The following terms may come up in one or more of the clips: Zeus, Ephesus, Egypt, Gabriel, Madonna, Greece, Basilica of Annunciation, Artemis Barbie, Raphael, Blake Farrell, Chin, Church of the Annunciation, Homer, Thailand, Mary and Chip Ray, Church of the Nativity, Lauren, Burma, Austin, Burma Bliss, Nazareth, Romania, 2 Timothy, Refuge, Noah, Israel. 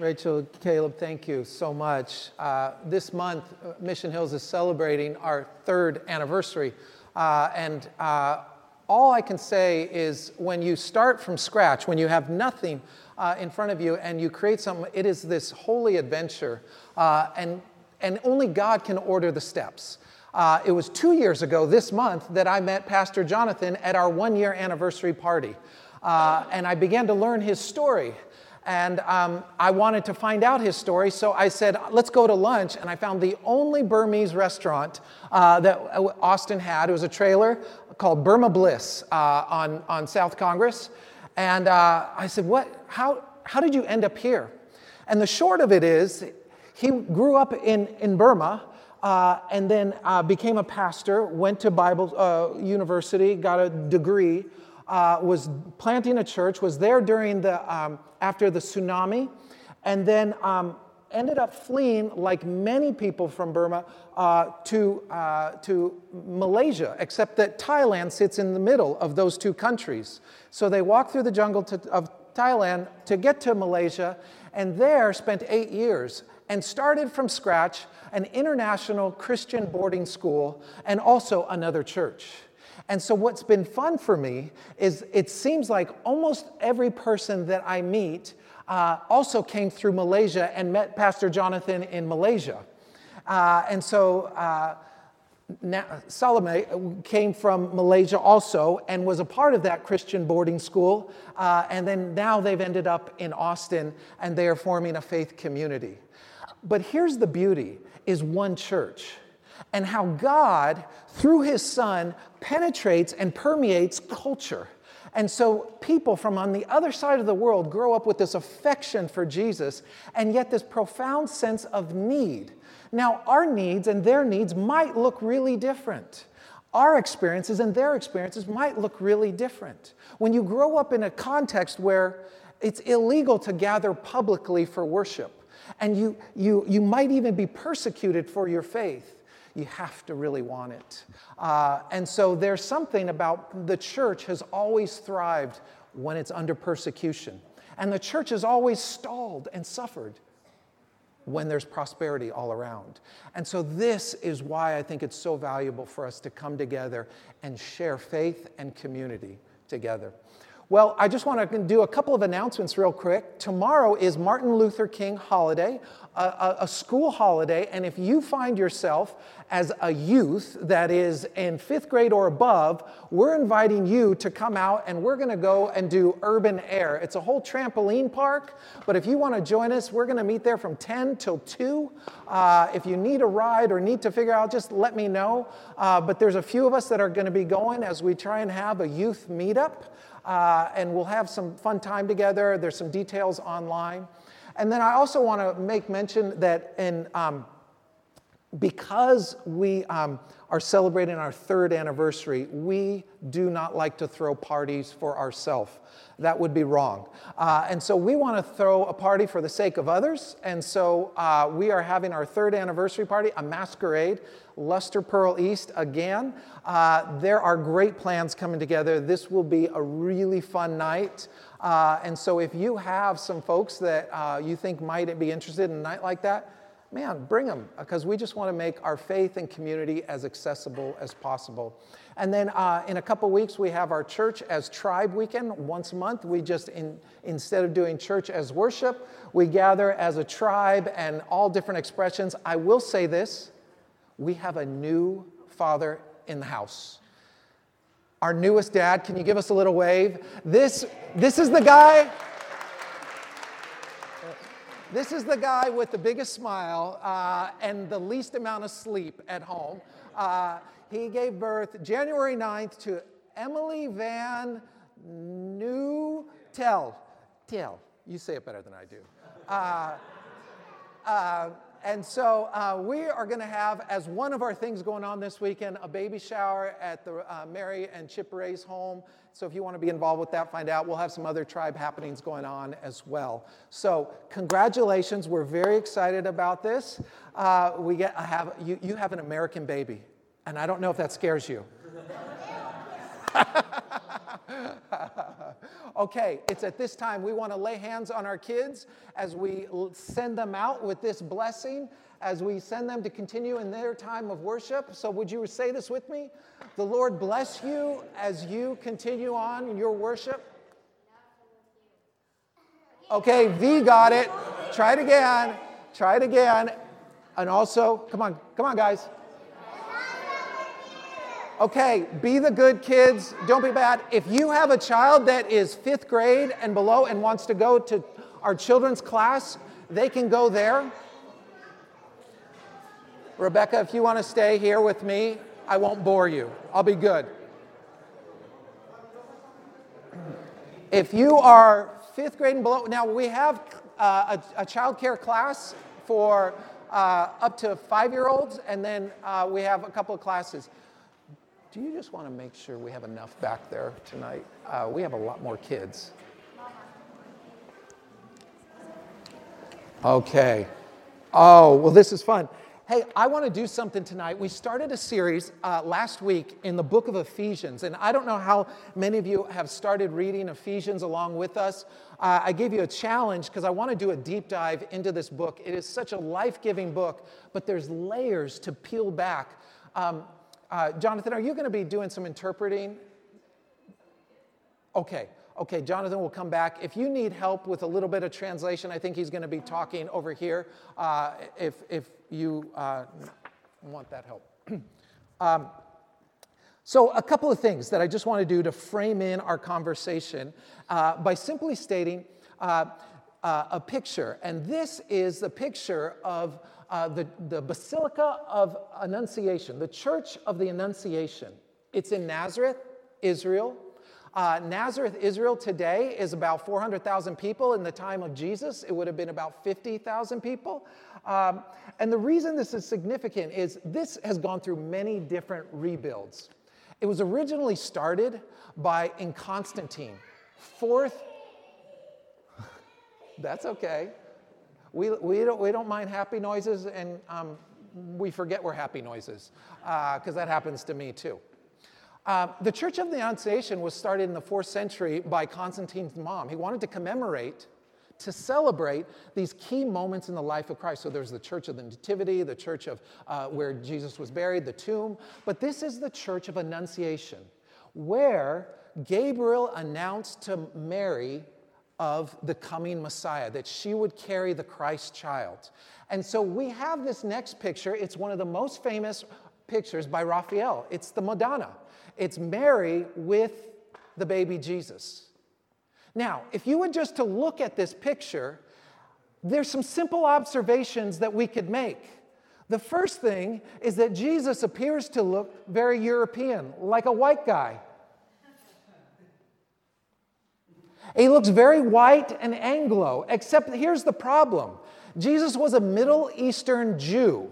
Rachel, Caleb, thank you so much. This month, Mission Hills is celebrating our 3rd anniversary. All I can say is when you start from scratch, when you have nothing in front of you and you create something, it is this holy adventure. And only God can order the steps. It was 2 years ago this month that I met Pastor Jonathan at our 1-year anniversary party. And I began to learn his story. And I wanted to find out his story, so I said, let's go to lunch. And I found the only Burmese restaurant that Austin had. It was a trailer called Burma Bliss on South Congress. And I said, how did you end up here? And the short of it is, he grew up in Burma, and then became a pastor, went to Bible university, got a degree, was planting a church, was there during the after the tsunami, and then ended up fleeing, like many people from Burma, to Malaysia, except that Thailand sits in the middle of those two countries. So they walked through the jungle of Thailand to get to Malaysia, and there spent 8 years and started from scratch an international Christian boarding school and also another church. And so what's been fun for me is it seems like almost every person that I meet also came through Malaysia and met Pastor Jonathan in Malaysia. Salome came from Malaysia also and was a part of that Christian boarding school. And then now they've ended up in Austin and they are forming a faith community. But here's the beauty, is one church. And how God, through his Son, penetrates and permeates culture. And so people from on the other side of the world grow up with this affection for Jesus, and yet this profound sense of need. Now, our needs and their needs might look really different. Our experiences and their experiences might look really different. When you grow up in a context where it's illegal to gather publicly for worship, and you might even be persecuted for your faith, you have to really want it. And so there's something about the church has always thrived when it's under persecution. And the church has always stalled and suffered when there's prosperity all around. And so this is why I think it's so valuable for us to come together and share faith and community together. Well, I just want to do a couple of announcements real quick. Tomorrow is Martin Luther King holiday, a school holiday, and if you find yourself as a youth that is in 5th grade or above, we're inviting you to come out and we're going to go and do Urban Air. It's a whole trampoline park, but if you want to join us, we're going to meet there from 10 till 2. If you need a ride or need to figure out, just let me know. But there's a few of us that are going to be going as we try and have a youth meetup. And we'll have some fun time together. There's some details online. And then I also want to make mention that because we are celebrating our 3rd anniversary, we do not like to throw parties for ourselves. That would be wrong. And so we want to throw a party for the sake of others. And so we are having our 3rd anniversary party, a masquerade, Luster Pearl East again. There are great plans coming together. This will be a really fun night. And so if you have some folks that you think might be interested in a night like that, man, bring them, because we just want to make our faith and community as accessible as possible. And then in a couple weeks, we have our church as tribe weekend. Once a month, we just, instead of doing church as worship, we gather as a tribe and all different expressions. I will say this, we have a new father in the house. Our newest dad, can you give us a little wave? This is the guy... This is the guy with the biggest smile and the least amount of sleep at home. He gave birth January 9th to Emily Van Newtel. You say it better than I do. And so we are going to have, as one of our things going on this weekend, a baby shower at the Mary and Chip Ray's home. So if you want to be involved with that, find out. We'll have some other tribe happenings going on as well. So congratulations. We're very excited about this. You have an American baby, and I don't know if that scares you. okay, it's at this time we want to lay hands on our kids as we send them out with this blessing, as we send them to continue in their time of worship. So would you say this with me? The Lord bless you as you continue on in your worship. Okay, V got it. Try it again. Try it again. And also, come on, guys. Okay, be the good kids. Don't be bad. If you have a child that is 5th grade and below and wants to go to our children's class, they can go there. Rebecca, if you want to stay here with me, I won't bore you. I'll be good. If you are 5th grade and below, now we have a child care class for up to 5-year-olds, and then we have a couple of classes. Do you just want to make sure we have enough back there tonight? We have a lot more kids. Okay. Oh, well, this is fun. Hey, I want to do something tonight. We started a series last week in the book of Ephesians, and I don't know how many of you have started reading Ephesians along with us. I gave you a challenge because I want to do a deep dive into this book. It is such a life-giving book, but there's layers to peel back. Jonathan, are you going to be doing some interpreting? Okay, Jonathan will come back. If you need help with a little bit of translation, I think he's going to be talking over here if you want that help. So a couple of things that I just want to do to frame in our conversation by simply stating a picture. And this is the picture of the Basilica of Annunciation, the Church of the Annunciation. It's in Nazareth, Israel. Nazareth, Israel today is about 400,000 people. In the time of Jesus, it would have been about 50,000 people. And the reason this is significant is this has gone through many different rebuilds. It was originally started in Constantine, fourth. That's okay. We don't mind happy noises, and we forget we're happy noises because that happens to me too. The Church of the Annunciation was started in the 4th century by Constantine's mom. He wanted to celebrate these key moments in the life of Christ. So there's the Church of the Nativity, the Church of where Jesus was buried, the tomb. But this is the Church of Annunciation, where Gabriel announced to Mary of the coming Messiah, that she would carry the Christ child. And so we have this next picture. It's one of the most famous pictures by Raphael. It's the Madonna. It's Mary with the baby Jesus. Now, if you were just to look at this picture, there's some simple observations that we could make. The first thing is that Jesus appears to look very European, like a white guy. He looks very white and Anglo, except here's the problem. Jesus was a Middle Eastern Jew.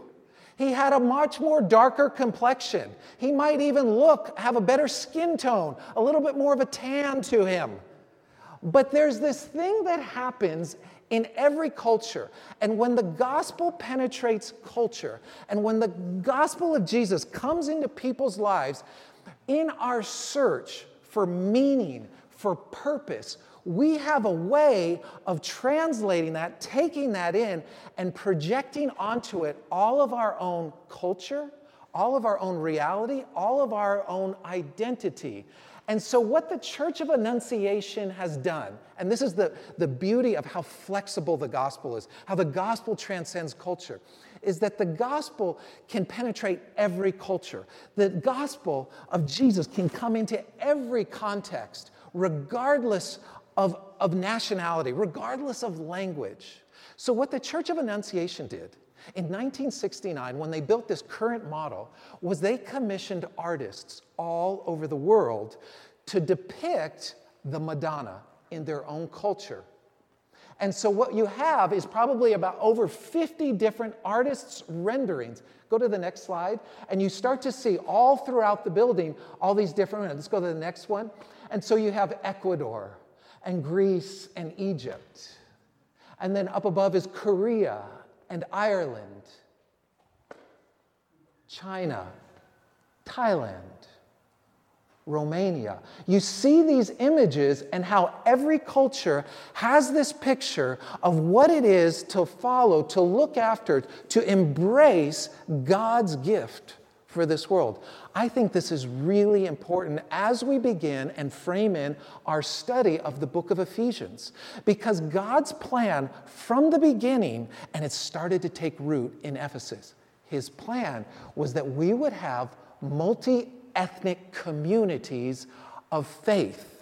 He had a much more darker complexion. He might even have a better skin tone, a little bit more of a tan to him. But there's this thing that happens in every culture. And when the gospel penetrates culture, and when the gospel of Jesus comes into people's lives, in our search for meaning, for purpose, we have a way of translating that, taking that in, and projecting onto it all of our own culture, all of our own reality, all of our own identity. And so what the Church of Annunciation has done, and this is the beauty of how flexible the gospel is, how the gospel transcends culture, is that the gospel can penetrate every culture. The gospel of Jesus can come into every context, regardless of nationality, regardless of language. So what the Church of Annunciation did in 1969, when they built this current model, was they commissioned artists all over the world to depict the Madonna in their own culture. And so what you have is probably about over 50 different artists' renderings. Go to the next slide, and you start to see all throughout the building all these different ones. Let's go to the next one. And so you have Ecuador and Greece and Egypt. And then up above is Korea and Ireland, China, Thailand, Romania. You see these images and how every culture has this picture of what it is to follow, to look after, to embrace God's gift for this world. I think this is really important as we begin and frame in our study of the book of Ephesians, because God's plan from the beginning, and it started to take root in Ephesus, his plan was that we would have multi-ethnic communities of faith.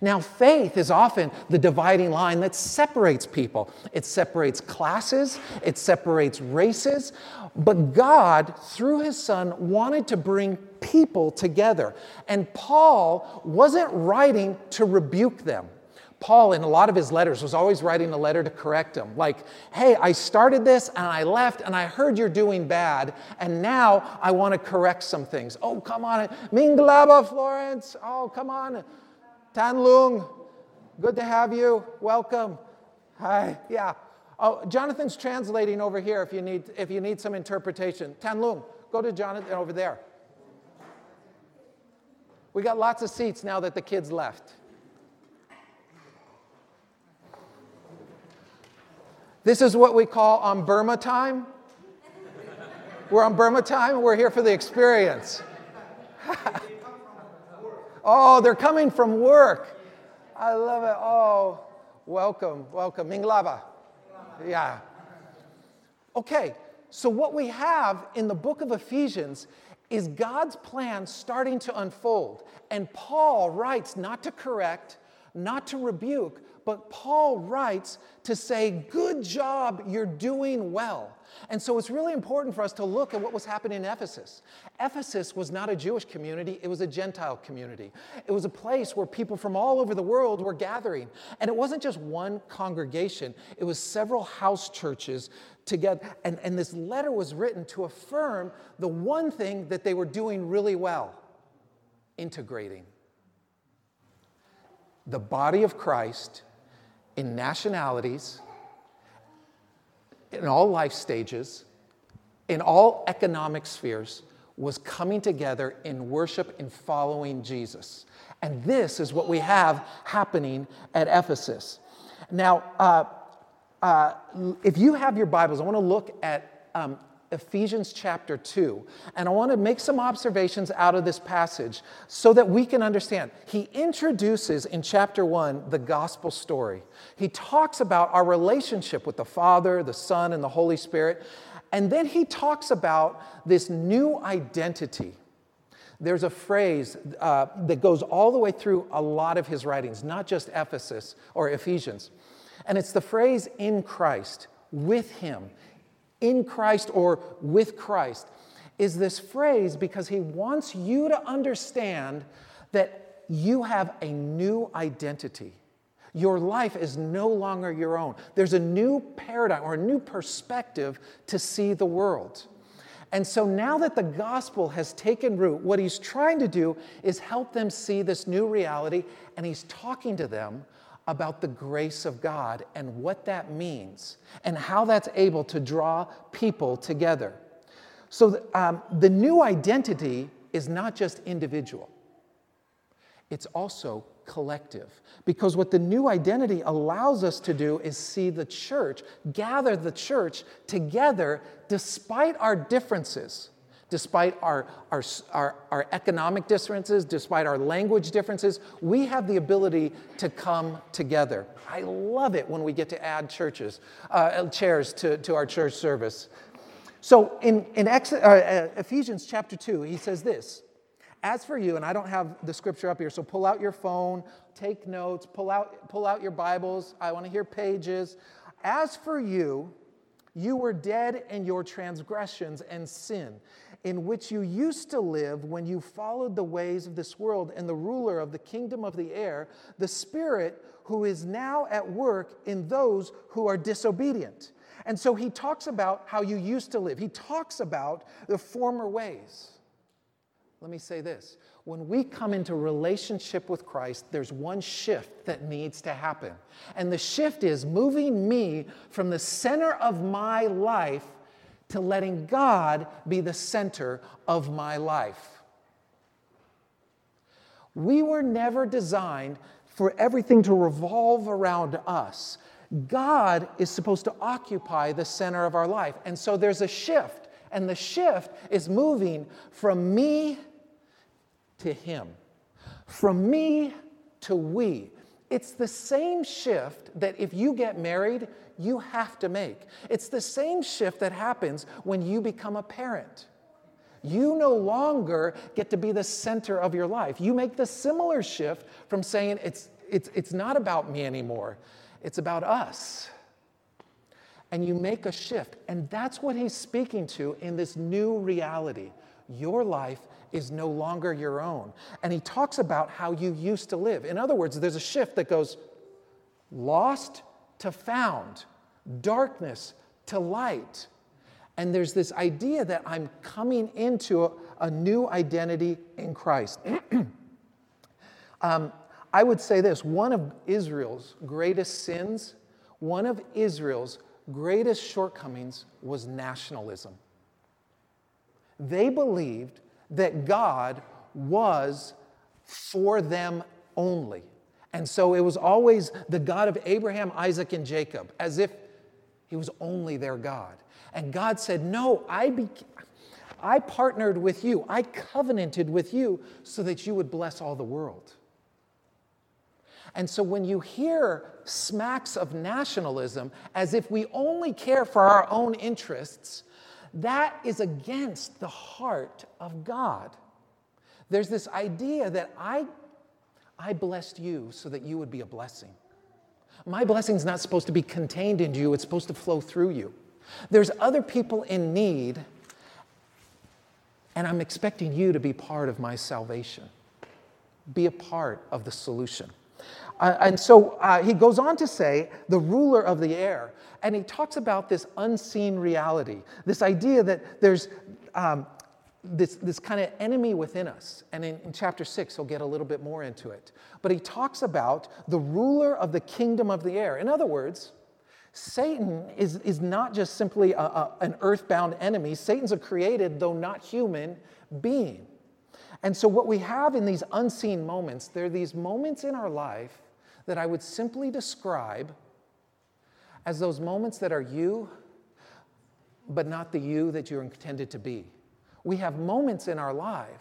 Now, faith is often the dividing line that separates people. It separates classes, it separates races, but God, through his Son, wanted to bring people together. And Paul wasn't writing to rebuke them. Paul, in a lot of his letters, was always writing a letter to correct them. Like, hey, I started this and I left and I heard you're doing bad and now I want to correct some things. Oh, come on. Minglaba, Florence. Oh, come on. Tan Lung. Good to have you. Welcome. Hi. Yeah. Oh, Jonathan's translating over here if you need some interpretation. Tan Lung, go to Jonathan over there. We got lots of seats now that the kids left. This is what we call on Burma time. We're on Burma time. We're here for the experience. Oh, they're coming from work. I love it. Oh, welcome, welcome. Minglava. Yeah. Okay, so what we have in the book of Ephesians is God's plan starting to unfold. And Paul writes not to correct, not to rebuke, but Paul writes to say, good job, you're doing well. And so it's really important for us to look at what was happening in Ephesus. Ephesus was not a Jewish community, it was a Gentile community. It was a place where people from all over the world were gathering. And it wasn't just one congregation, it was several house churches together. And this letter was written to affirm the one thing that they were doing really well, integrating. The body of Christ in nationalities, in all life stages, in all economic spheres, was coming together in worship and following Jesus. And this is what we have happening at Ephesus. Now, if you have your Bibles, I want to look at Ephesians chapter 2, and I want to make some observations out of this passage so that we can understand. He introduces in chapter 1 the gospel story. He talks about our relationship with the Father, the Son, and the Holy Spirit, and then he talks about this new identity. There's a phrase that goes all the way through a lot of his writings, not just Ephesus or Ephesians, and it's the phrase in Christ, with him. In Christ or with Christ is this phrase because he wants you to understand that you have a new identity. Your life is no longer your own. There's a new paradigm or a new perspective to see the world. And so now that the gospel has taken root, what he's trying to do is help them see this new reality, and he's talking to them about the grace of God and what that means and how that's able to draw people together. So the new identity is not just individual. It's also collective, because what the new identity allows us to do is see the church, gather the church together despite our differences. Despite our economic differences, despite our language differences, we have the ability to come together. I love it when we get to add chairs to our church service. So in Ephesians chapter 2, he says this, as for you, and I don't have the scripture up here, so pull out your phone, take notes, pull out your Bibles, I want to hear pages. As for you, you were dead in your transgressions and sin, in which you used to live when you followed the ways of this world and the ruler of the kingdom of the air, the Spirit who is now at work in those who are disobedient. And so he talks about how you used to live. He talks about the former ways. Let me say this. When we come into relationship with Christ, there's one shift that needs to happen. And the shift is moving me from the center of my life to letting God be the center of my life. We were never designed for everything to revolve around us. God is supposed to occupy the center of our life. And so there's a shift, and the shift is moving from me to him, from me to we. It's the same shift that if you get married, you have to make. It's the same shift that happens when you become a parent. You no longer get to be the center of your life. You make the similar shift from saying it's not about me anymore. It's about us. And you make a shift. And that's what he's speaking to in this new reality. Your life is no longer your own. And he talks about how you used to live. In other words, there's a shift that goes lost to found, darkness to light. And there's this idea that I'm coming into a new identity in Christ. I would say this, one of Israel's greatest shortcomings was nationalism. They believed that God was for them only. And so it was always the God of Abraham, Isaac, and Jacob, as if he was only their God. And God said, no, I partnered with you. I covenanted with you so that you would bless all the world. And so when you hear smacks of nationalism, as if we only care for our own interests, that is against the heart of God. There's this idea that I blessed you so that you would be a blessing. My blessing's not supposed to be contained in you. It's supposed to flow through you. There's other people in need, and I'm expecting you to be part of my salvation. Be a part of the solution. And so he goes on to say, the ruler of the air. And he talks about this unseen reality, this idea that there's this kind of enemy within us. And in chapter 6, he'll get a little bit more into it. But he talks about the ruler of the kingdom of the air. In other words, Satan is not just simply an earthbound enemy. Satan's a created, though not human, being. And so what we have in these unseen moments, there are these moments in our life that I would simply describe as those moments that are you, but not the you that you're intended to be. We have moments in our life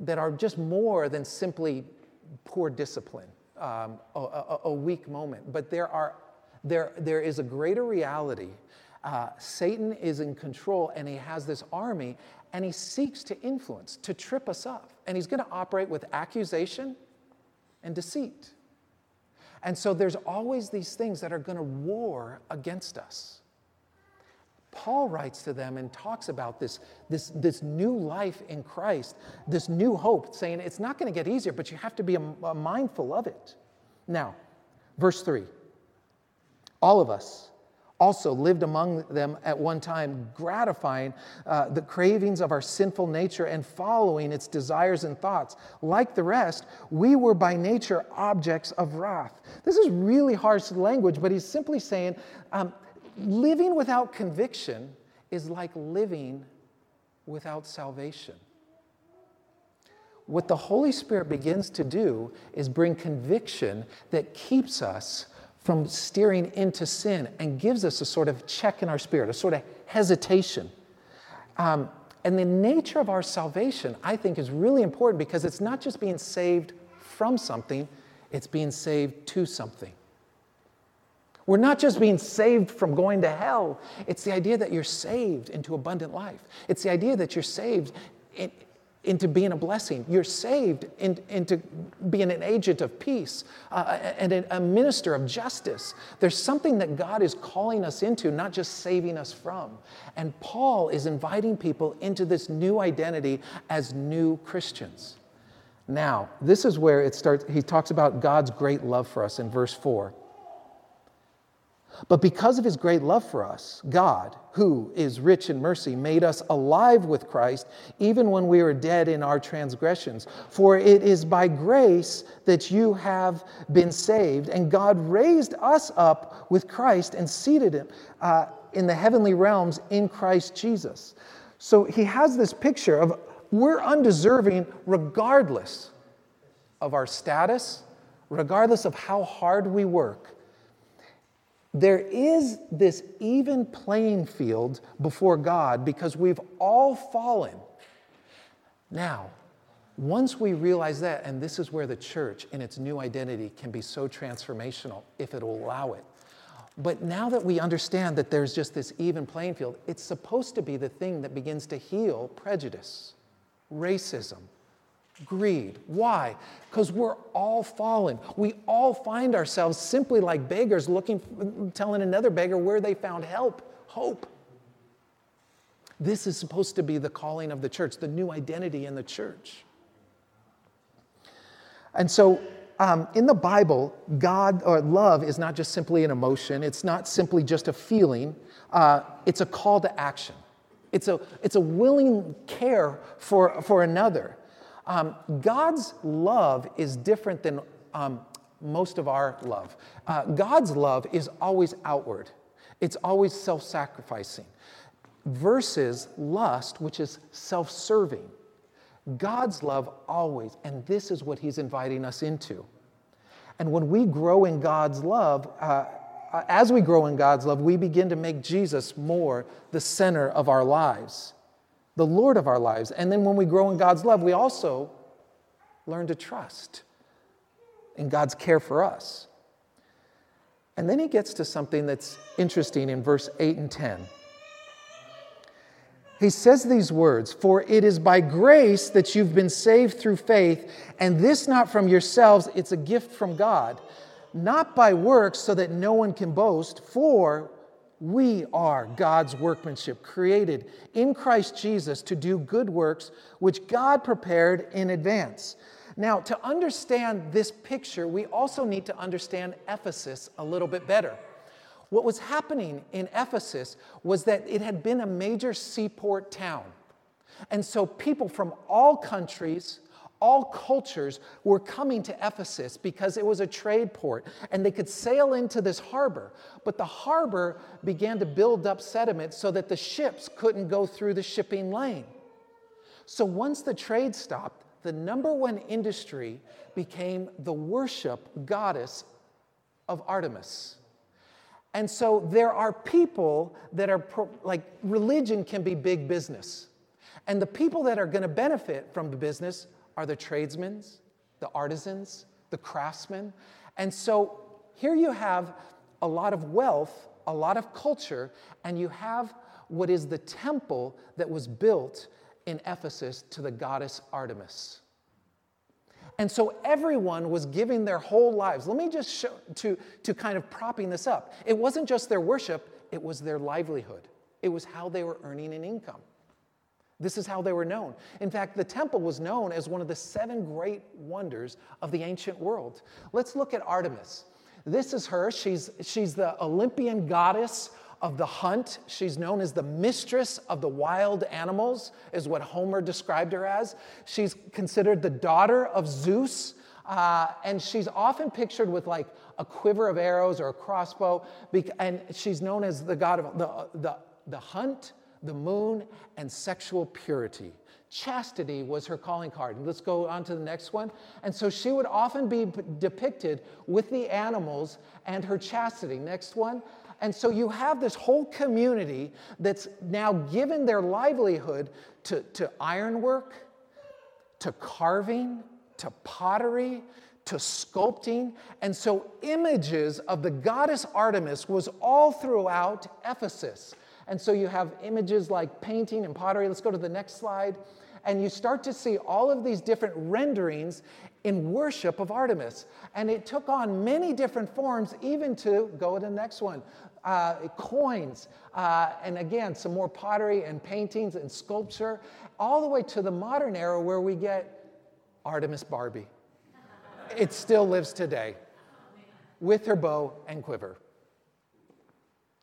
that are just more than simply poor discipline, a weak moment. But there is a greater reality. Satan is in control, and he has this army, and he seeks to influence, to trip us up. And he's going to operate with accusation and deceit. And so there's always these things that are going to war against us. Paul writes to them and talks about this new life in Christ, this new hope, saying it's not going to get easier, but you have to be mindful of it. Now, verse 3. All of us also lived among them at one time, gratifying the cravings of our sinful nature and following its desires and thoughts. Like the rest, we were by nature objects of wrath. This is really harsh language, but he's simply saying living without conviction is like living without salvation. What the Holy Spirit begins to do is bring conviction that keeps us from steering into sin and gives us a sort of check in our spirit, a sort of hesitation. And the nature of our salvation, I think, is really important because it's not just being saved from something, it's being saved to something. We're not just being saved from going to hell. It's the idea that you're saved into abundant life. It's the idea that you're saved into being a blessing. You're saved into being an agent of peace and a minister of justice. There's something that God is calling us into, not just saving us from. And Paul is inviting people into this new identity as new Christians. Now, this is where it starts. He talks about God's great love for us in verse 4. But because of his great love for us, God, who is rich in mercy, made us alive with Christ, even when we were dead in our transgressions. For it is by grace that you have been saved, and God raised us up with Christ and seated him in the heavenly realms in Christ Jesus. So he has this picture of We're undeserving regardless of our status, regardless of how hard we work. There is this even playing field before God because we've all fallen. Now, once we realize that, and this is where the church in its new identity can be so transformational if it will allow it. But now that we understand that there's just this even playing field, it's supposed to be the thing that begins to heal prejudice, racism, greed. Why? Because we're all fallen. We all find ourselves simply like beggars telling another beggar where they found help, hope. This is supposed to be the calling of the church, the new identity in the church. And so, in the Bible, love is not just simply an emotion. It's not simply just a feeling. It's a call to action. It's a willing care for another. God's love is different than most of our love. God's love is always outward. It's always self-sacrificing versus lust, which is self-serving. God's love always, and this is what he's inviting us into. And when we grow in God's love, as we grow in God's love, we begin to make Jesus more the center of our lives, the Lord of our lives. And then when we grow in God's love, we also learn to trust in God's care for us. And then he gets to something that's interesting in verse 8 and 10. He says these words, "For it is by grace that you've been saved through faith, and this not from yourselves, it's a gift from God, not by works so that no one can boast, for we are God's workmanship, created in Christ Jesus to do good works, which God prepared in advance." Now, to understand this picture, we also need to understand Ephesus a little bit better. What was happening in Ephesus was that it had been a major seaport town. And so people from all countries, all cultures were coming to Ephesus because it was a trade port and they could sail into this harbor. But the harbor began to build up sediment so that the ships couldn't go through the shipping lane. So once the trade stopped, the number one industry became the worship goddess of Artemis. And so there are people that are, religion can be big business. And the people that are going to benefit from the business are the tradesmen, the artisans, the craftsmen. And so here you have a lot of wealth, a lot of culture, and you have what is the temple that was built in Ephesus to the goddess Artemis. And so everyone was giving their whole lives. Let me just show, to kind of propping this up. It wasn't just their worship, it was their livelihood. It was how they were earning an income. This is how they were known. In fact, the temple was known as one of the 7 great wonders of the ancient world. Let's look at Artemis. This is her. She's the Olympian goddess of the hunt. She's known as the mistress of the wild animals, is what Homer described her as. She's considered the daughter of Zeus, and she's often pictured with like a quiver of arrows or a crossbow, and she's known as the god of the hunt, the moon, and sexual purity. Chastity was her calling card. Let's go on to the next one. And so she would often be depicted with the animals and her chastity. Next one. And so you have this whole community that's now given their livelihood to ironwork, to carving, to pottery, to sculpting. And so images of the goddess Artemis was all throughout Ephesus. And so you have images like painting and pottery. Let's go to the next slide. And you start to see all of these different renderings in worship of Artemis. And it took on many different forms, even to, go to the next one, coins, and again, some more pottery and paintings and sculpture, all the way to the modern era where we get Artemis Barbie. It still lives today with her bow and quiver.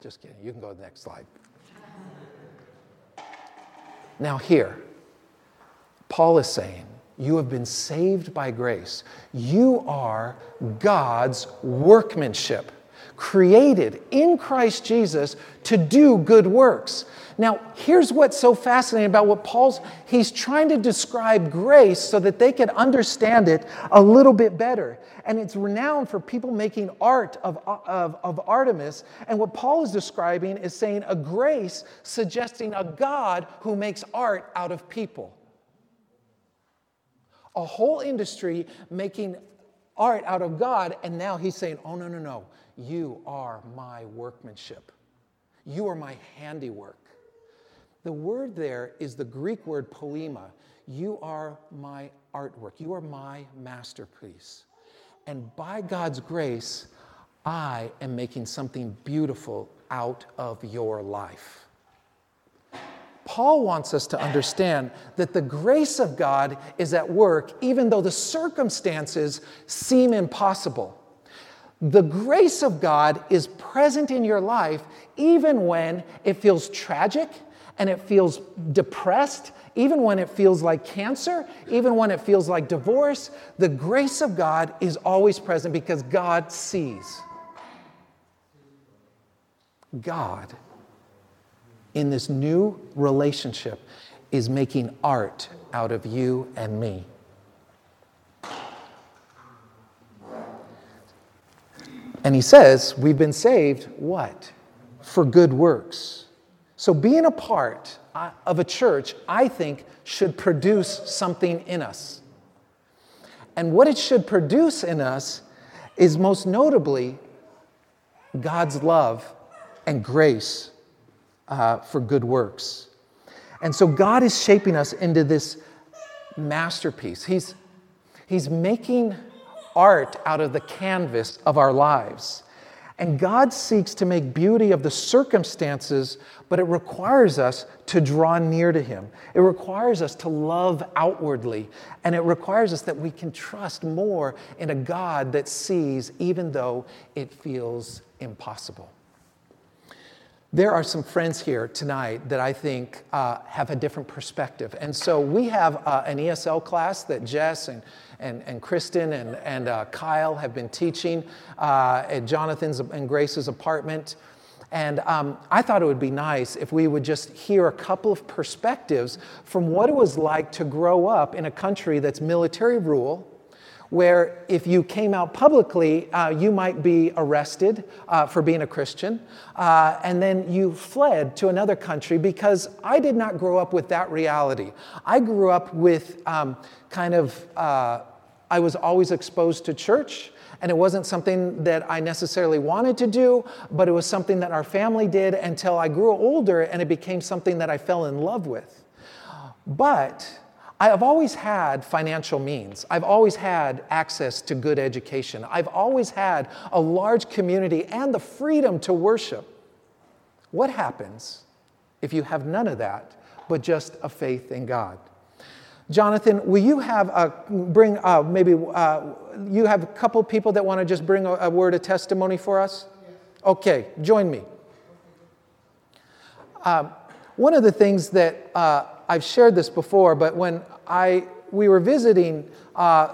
Just kidding, you can go to the next slide. Now here, Paul is saying, you have been saved by grace. You are God's workmanship. created in Christ Jesus to do good works. Now, here's what's so fascinating about what he's trying to describe grace so that they could understand it a little bit better. And it's renowned for people making art of Artemis. And what Paul is describing is saying a grace suggesting a God who makes art out of people. A whole industry making art out of God, and now he's saying, oh, no, no, no, you are my workmanship. You are my handiwork. The word there is the Greek word poema. You are my artwork. You are my masterpiece. And by God's grace, I am making something beautiful out of your life. Paul wants us to understand that the grace of God is at work, even though the circumstances seem impossible. The grace of God is present in your life, even when it feels tragic and it feels depressed, even when it feels like cancer, even when it feels like divorce. The grace of God is always present because God sees. God, in this new relationship, is making art out of you and me. And he says, we've been saved, what? For good works. So being a part of a church, I think, should produce something in us. And what it should produce in us is most notably God's love and grace for good works. And so God is shaping us into this masterpiece. He's making art out of the canvas of our lives. And God seeks to make beauty of the circumstances, but it requires us to draw near to Him. It requires us to love outwardly, and it requires us that we can trust more in a God that sees even though it feels impossible. There are some friends here tonight that I think have a different perspective. And so we have an ESL class that Jess and Kristen and Kyle have been teaching at Jonathan's and Grace's apartment. And I thought it would be nice if we would just hear a couple of perspectives from what it was like to grow up in a country that's military rule, where if you came out publicly, you might be arrested for being a Christian, and then you fled to another country, because I did not grow up with that reality. I grew up with I was always exposed to church, and it wasn't something that I necessarily wanted to do, but it was something that our family did until I grew older, and it became something that I fell in love with. But I have always had financial means. I've always had access to good education. I've always had a large community and the freedom to worship. What happens if you have none of that, but just a faith in God? Jonathan, will you have you have a couple people that want to just bring a word of testimony for us? Yes. Okay, join me. One of the things that I've shared this before, but when we were visiting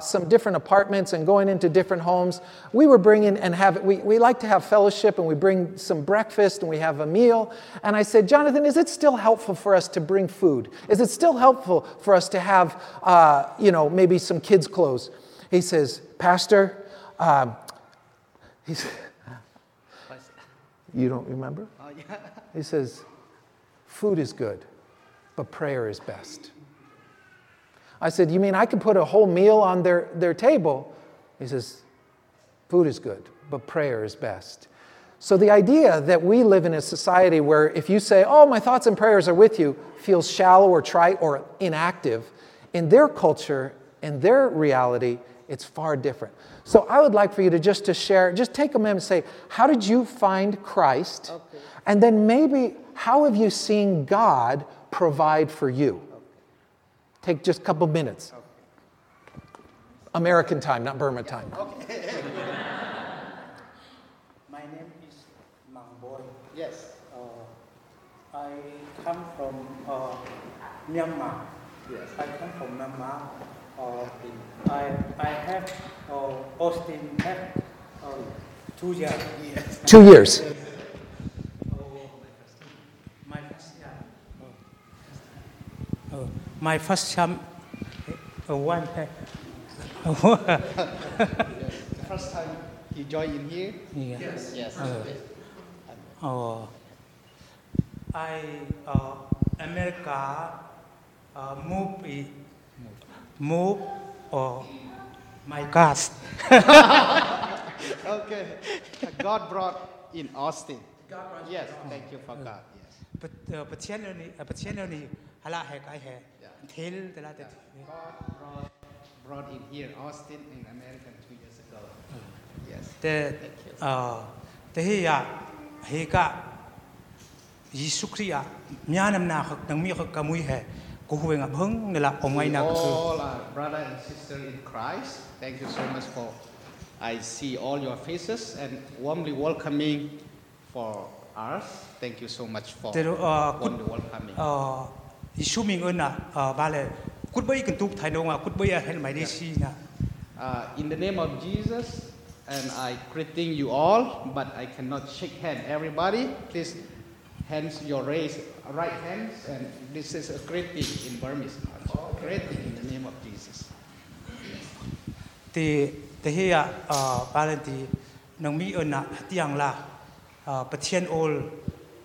some different apartments and going into different homes, we were bringing we like to have fellowship, and we bring some breakfast and we have a meal. And I said, Jonathan, is it still helpful for us to bring food? Is it still helpful for us to have, maybe some kids' clothes? He says, Pastor, you don't remember? Oh, yeah. He says, food is good, but prayer is best. I said, you mean I could put a whole meal on their table? He says, food is good, but prayer is best. So the idea that we live in a society where if you say, oh, my thoughts and prayers are with you, feels shallow or trite or inactive. In their culture, in their reality, it's far different. So I would like for you to share, just take a minute and say, how did you find Christ? Okay. And then maybe, how have you seen God provide for you? Okay. Take just a couple minutes. Okay. American time, not Burma time. Okay. My name is Mangboy. Yes. I come from Myanmar. Yes. I have Austin have 2 years. 2 years. My first time, one time. The first time you joined in here? Yeah. Yes. Yes. America move my God. Okay. God brought in Austin. God brought yes. In Austin. Thank you for God. Yes. But generally, God brought in here Austin in America 2 years ago. Yes. He got Jesus Christ. All our brother and sister in Christ, thank you so much for. I see all your faces and warmly welcoming for us. Thank you so much for warmly welcoming. In the name of Jesus, and I greeting you all, but I cannot shake hands. Everybody, please hands your raise right hands, and this is a greeting in Burmese. Greeting in the name of Jesus. The here apparently Nangmi Una Tiang La Patian Ol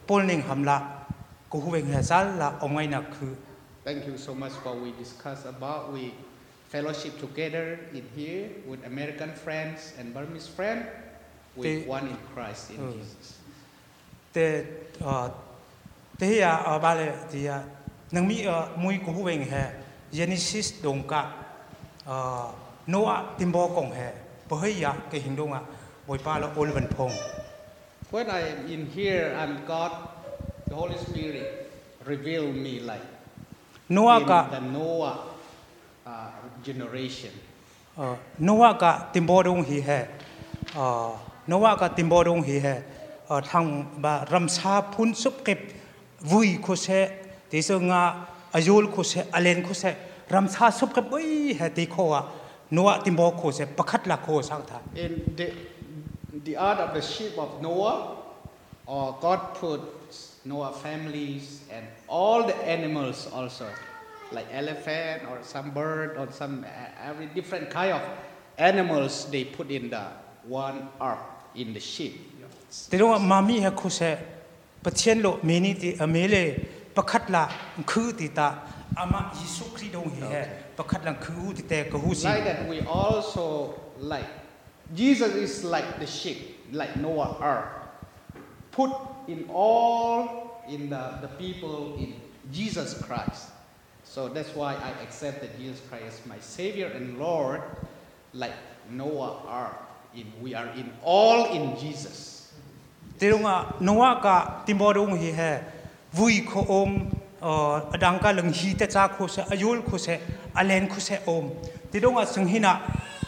Polning Hamla Kuhueng Hazal La Omaina Ku. Thank you so much for we discuss about we fellowship together in here with American friends and Burmese friends with one in Christ in Jesus. The here about the Nangmi Mui Kuhueng Genesis Donka Noah Timbokong Hair, Bahia Kehindonga, Boipala Olivan Pong. When I am in here, I'm God, the Holy Spirit revealed me like Noah in the Noah generation. Noah got Timbodong he had, Noah got Timbodong he had, Tang Ramsa Pun Subkip, Vui Kose, Tisonga, Azul Kose, Alen Kose, Ramsa Subkip, had the Koa. In the art of the ship of Noah, God put Noah families and all the animals also, like elephant or some bird or some every different kind of animals they put in the one ark in the ship. Okay. Like that, we also like Jesus is like the ship, like Noah ark, put in all in the people in Jesus Christ. So that's why I accept that Jesus Christ is my Savior and Lord, like Noah ark. We are in all in Jesus. Yes. Adangka lang hita cakose ayul kose alen kose om. Tidonga senghina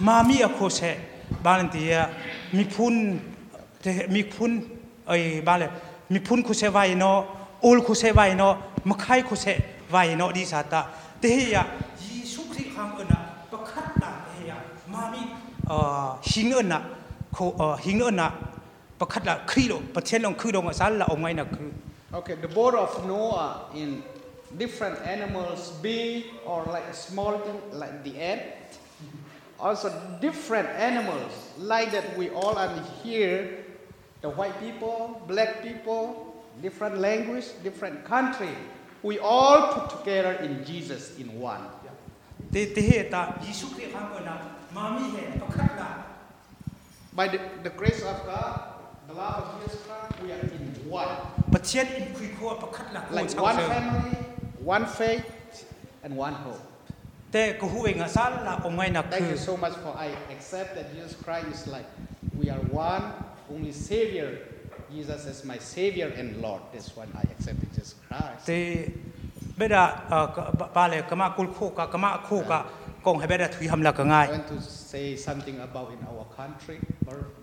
mami akose balantia mipun ay bale mipun kose vaino ol kose vaino makai kose vaino di sata. Tehia Yisukri kam ena pakat lang tehia mami hing ena pakat lang krilo patienong krilo sala omai na kru. Okay, the boat of Noah in different animals, big or like a small thing, like the ant. Also different animals, like that we all are here, the white people, black people, different language, different country. We all put together in Jesus in one. By the grace of God, the love of Jesus Christ, we are in one. Like one family, one faith, and one hope. Thank you so much for I accept that Jesus Christ is like we are one, only Savior. Jesus is my Savior and Lord. That's why I accept Jesus Christ. I want to say something about in our country,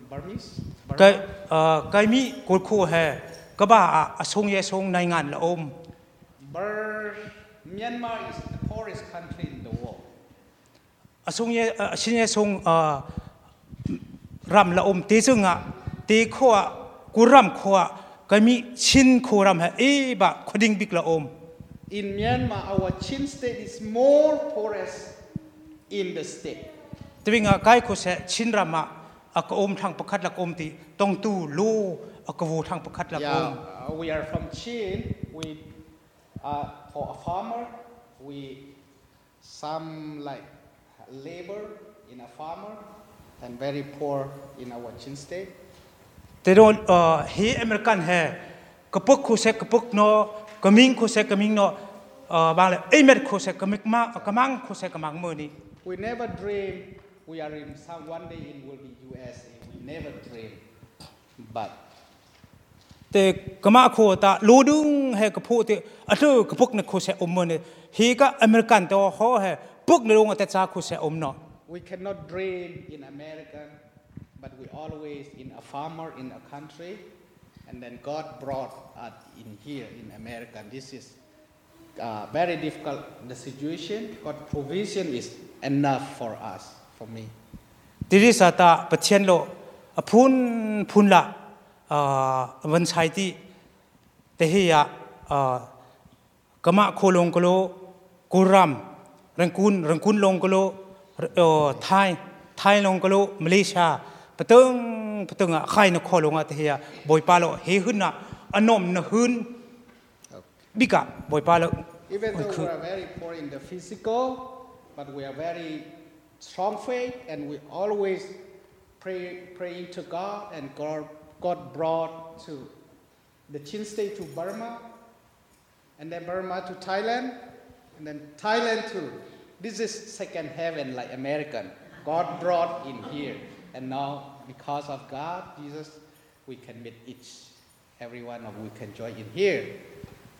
Burmese. Burma. Myanmar is the poorest country in the world. te khoa kuram khoa kami chin khoram ha e ba khoding bikla om. In Myanmar, our Chin state is more porous in the state. Twinga kai ko se Chin rama ak om thang pakhat lak om ti tong tu lu ak vu thang pakhat lak om. We are from Chin. We for a farmer, we some like labor in a farmer and very poor in our Chin state. They don't he American hair kapuk ko se kapuk no. Coming kose coming no bale emer kose coming ma kamang kose kamang money. We never dream we are in some one day it will be USA. We never dream, but te kama ko ta ludung he kapu te atu kapuk na kose omone he ka American to ho he puk na lunga te cha kose omno. We cannot dream in America, but we always in a farmer in a country. And then God brought us in here in America. This is very difficult, the situation. God's provision is enough for us, for me. This is a petition lo apun punla vanchaiti tehia kama kholong kolo kuram rangkun long kolo Thai long kolo Malaysia pateng patunga khai na kholonga thia boipalo he hunna anom na hun bika boipalo. Even though we are very poor in the physical, but we are very strong faith, and we always praying to God, and God brought to the Chin state to Burma, and then Burma to Thailand, and then Thailand to this is second heaven like American. God brought in here, and now because of God, Jesus, we can meet each, every one of we can join in here.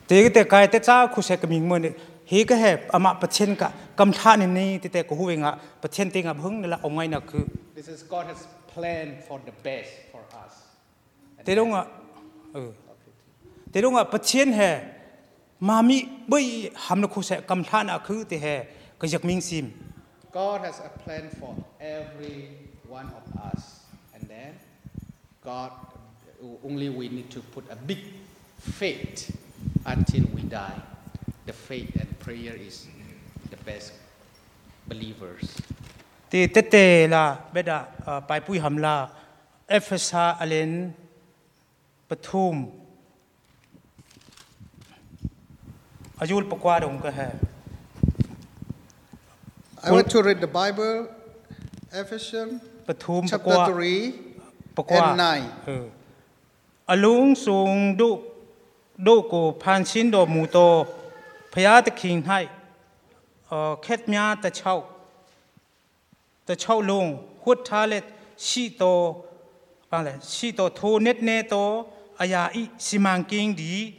Te kai te cha khu se kaming mon he ka he ama patchen ka kam tha ni ni te ko huinga patchen tinga bhung la ongai na khu. This is God has planned for the best for us. Te ronga patchen he mami bai ham na khu se kam tha na khu te he ka yak ming sim. God has a plan for every one of us. And then God, only we need to put a big faith until we die. The faith and prayer is the best believers. Ti tete la beda pai pui hamla Ephesus alen pathum ajul pakwa dong ka hai. I want to read the Bible, Ephesians chapter 3 and 9. Alung sung do ko phansin do mu to phaya ta khing hai khet mya ta chau long hut tha let si to tho net ne to aya I simang king di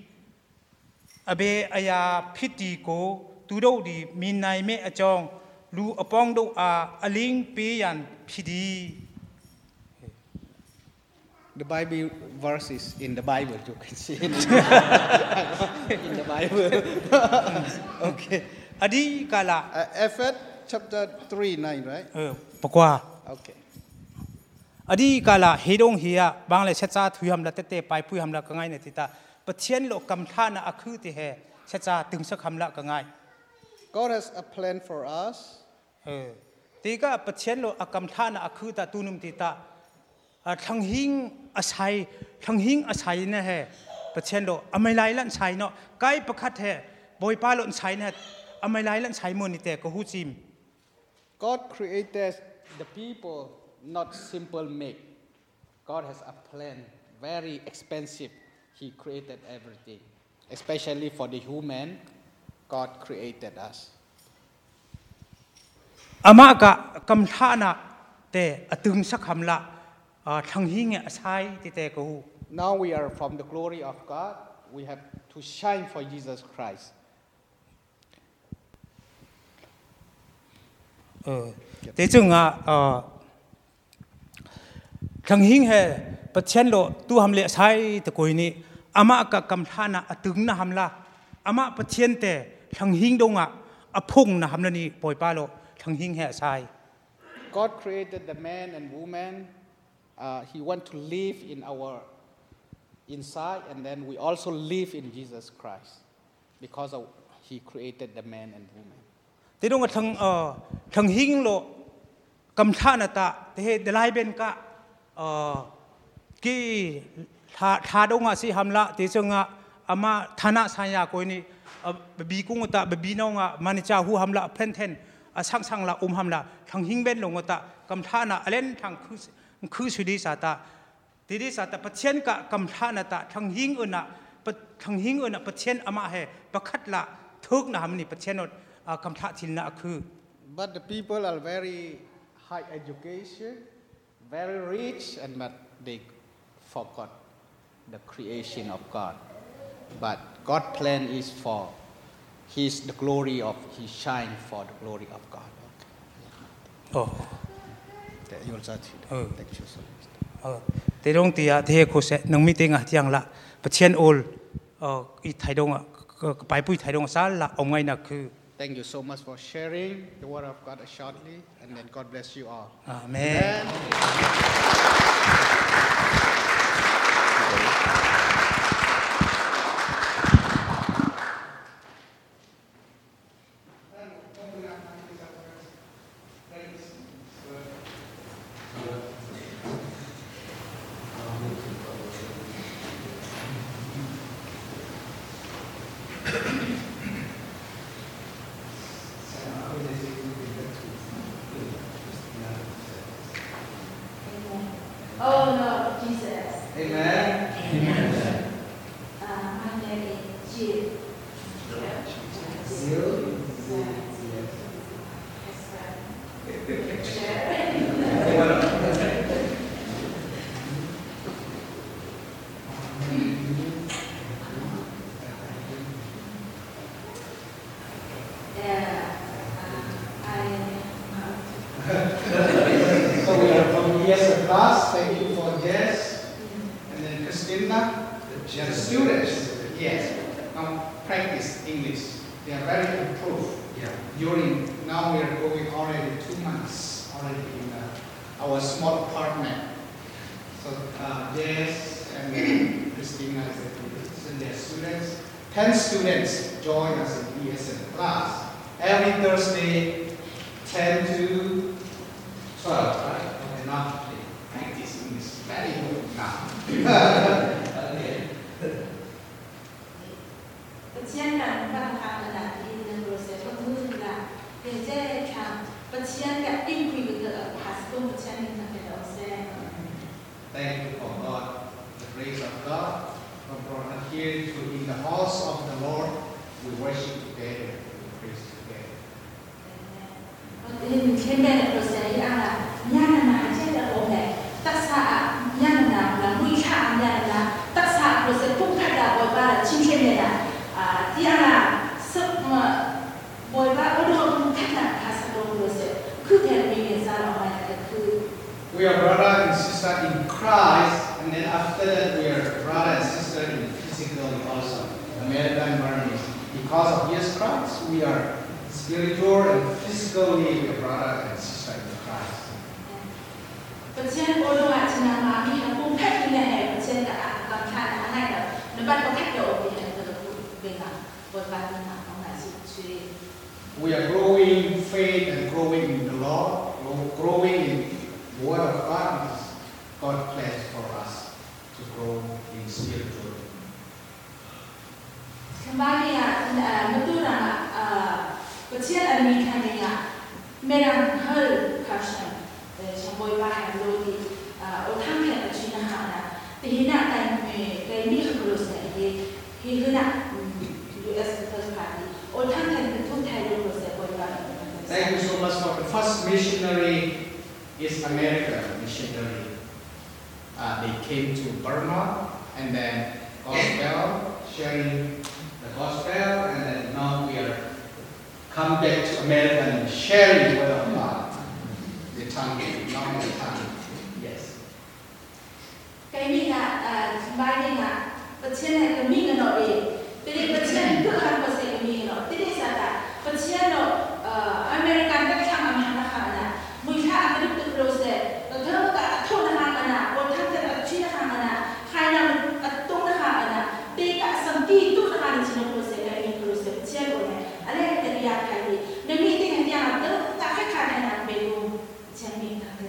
abe aya phiti ko tu do di min nai me achong lu apong do a ling pi yan phidi. The Bible verses in the Bible, you can see it in the Bible. Okay, adi kala Ephesians chapter 3:9, right? Pakwa. Okay, adi kala hedong hia bangle secha thuam la tete pai pui hamla ka ngai ne tita pathian lo kam thana akhu ti he secha tingsa khamla ka ngai. God has a plan for us. Tika pathian lo akam thana akhu ta tunum ti ta thang hing asai na he pathian lo amai lai lan sai no kai pakhat he boi pa lon sai na amai lai lan sai mon ni te ko hu chim. God created the people not simple make. God has a plan very expensive. He created everything, especially for the human. God created us. Amaka kamthana te atung sakhamla thanghinge asai ti te ko hu. Now we are from the glory of God. We have to shine for Jesus Christ. Te chunga thanghing he pathian lo tu hamle asai te koini amaka kamthana atung na hamla ama pathian te God created the man and woman He wants to live in our inside, and then we also live in Jesus Christ because of He created the man and woman. They don't want to hang lo come tanata. They had the liben ka ki thadonga si hamla. They sunga ama thana sanya ko ni bikungota bibinonga manicha hu hamla penten sang sang la hamla thang hingben longota come thana alen thang khusudi sata. Didi sata patien ka come thanata thang hinguna pat thang hinguna patien ama he pakhatla. But the people are very high education, very rich, and but they forgot the creation of God. But God's plan is for His the glory of He shine for the glory of God. Oh, you also thank you so much. Oh, they don't hear the echo. Nung meeting at Yangla, but Chen all it Taidonga. Thank you so much for sharing the word of God shortly, and then God bless you all. Amen. We are brother and sister in Christ, and then after that we are brother and sister in physical also, the marital environment. Because of Jesus Christ, we are spiritual and physically we are brother and sister in Christ. We are growing in faith and growing in the Lord, growing in Word of God is God's plan for us to grow in spiritual. Thank you so much for the first missionary. Is American missionary. They came to Burma and then gospel, sharing the gospel, and then now we are come back to America and sharing the word of God. The tongue, not the tongue. Yes. American.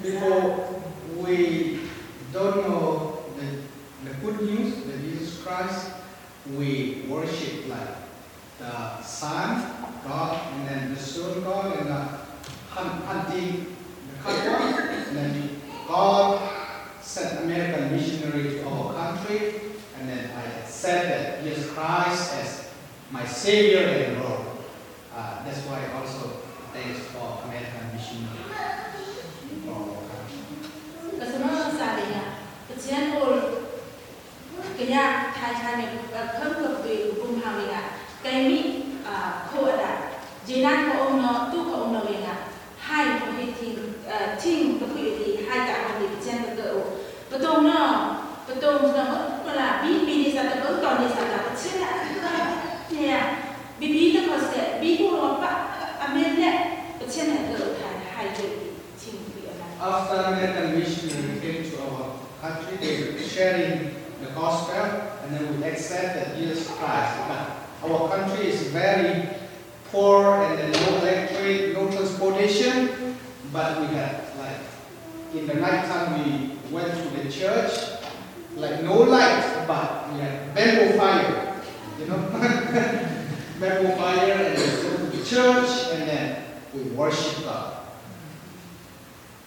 People, we don't know the good news that Jesus Christ, we worship like the Son, God, and then the Son, God, and the country, and then God sent American missionaries to our country, and then I accepted Jesus Christ as my Savior and Lord. That's why also thanks for American missionaries. Kesemuanya sahaja, kesian pol, kenya Thailand kerana tu kumham lega, kami kuada, jiran kono tu kono lega, hai kompeting, ting berkuiti, hai tak kompeting kesian betul, betul nak mula bibi satu betul ni satu, kesian, ni ya, bibi tu konsep, bibi apa, amelnya kesian betul Thailand, hai ting. After American missionaries came to our country, they were sharing the gospel, and then we accepted Jesus Christ. But our country is very poor, and then no electric, no transportation. But we got like in the night time we went to the church, like no light, but we had bamboo fire, you know, bamboo fire, and we go to the church, and then we worship God.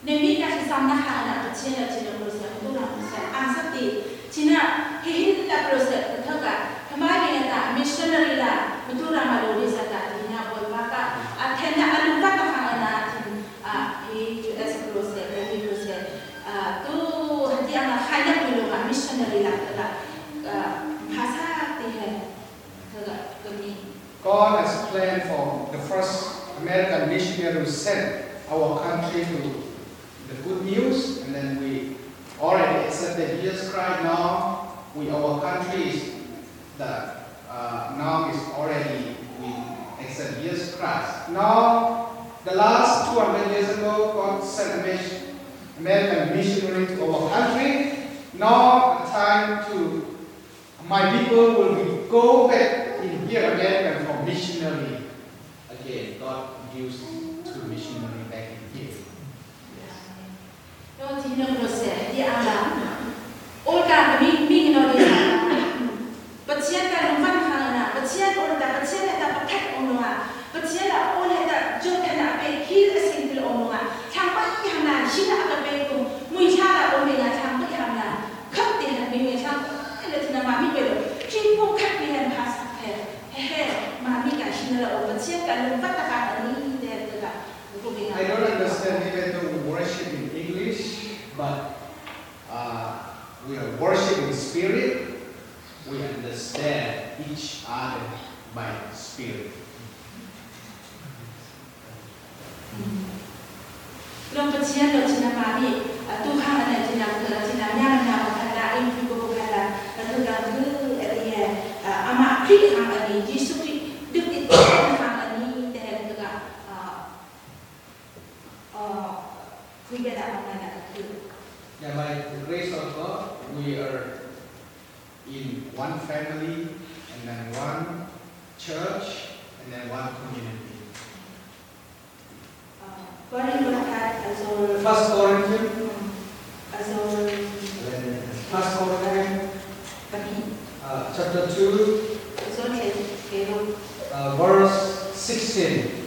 Nampi kasih sama hal nak kecil kecil proses itu nak proses ansati, China hidup tak proses tertukar, kembali dengan tak missionary lah, betul ramai orang disata di China boleh kata, akhirnya ada tak kefangan ah ini juga proses, ini proses, tu hati anak kaya belum ada missionary lah, tak bahasa tiada, tak begini. God has planned for the first American missionary who sent our country to the good news, and then we already accepted Jesus Christ. Now, our country is we accept Jesus Christ. Now, the last 200 years ago, God sent American missionaries to our country. Now, the time to my people will go back in here again for missionary. Again, God gives to missionary back in here. Lord, in the process, the Allah, all that we know is but yet that we find, but yet all that, but yet that protect Onoa, but yet all that just cannot be healed single Onoa. Can we have that? She not be able. We have only a time we have that. Cut the hand, we may have. Let the mommy go. She will cut the hand past her. Hey, mommy, I should know. But yet that we find that we I don't understand even the worship. But we are worshiping spirit. We understand each other by spirit. Long percaya dalam cinta kami, Tuhan ada cinta-Nya mengamalkanlah ini bukanlah tentang tu dia amat kiri hamba ini Yesus duduk di hamba ini dan juga kuiya dalam mana. Yeah, by the grace of God, we are in one family, and then one church, and then one community. 1 Corinthians, chapter 2, verse 16.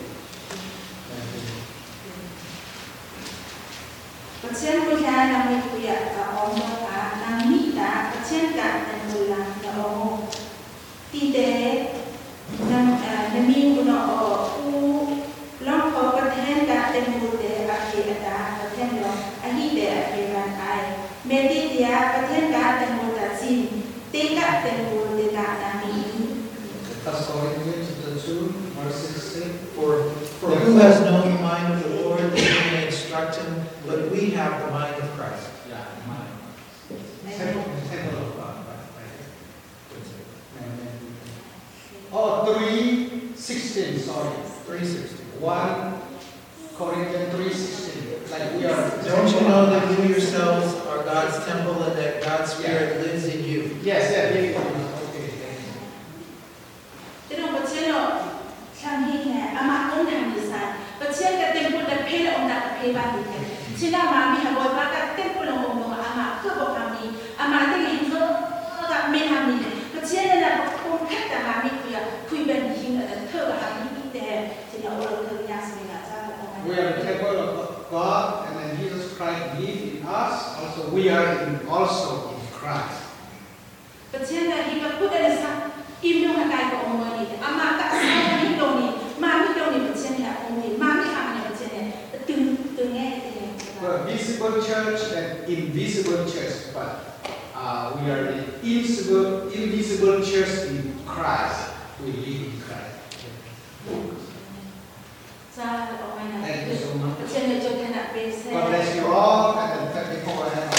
Kecil kuliah kami kuliah keomong kami tak kecil kat dan bulan keomong tidak demi guna aku long kau keten kat dan bulan akhir ada keten long akhir dia akhiran ay mesti dia keten kat dan bulan sin tidak dan bulan tidak kami. Pastor ini chapter 2 verse 16 for who has known the mind of the Lord that he may instruct him. But we have the mind of Christ. Yeah, the mind of Christ. Temple of God. Oh, 3:16, sorry. 3:16. 1 Corinthians 3:16. Like we are. Don't you know that you yourselves are God's temple and that God's Spirit lives in you? Yes, yeah, there you go. Okay, thank you. But We are the temple of God, and then Jesus Christ lives in us. Also, we are also in Christ. Visible church and invisible church, but we are the invisible church in Christ. We live in Christ. Thank you so much. God bless you all, and thank you for having us.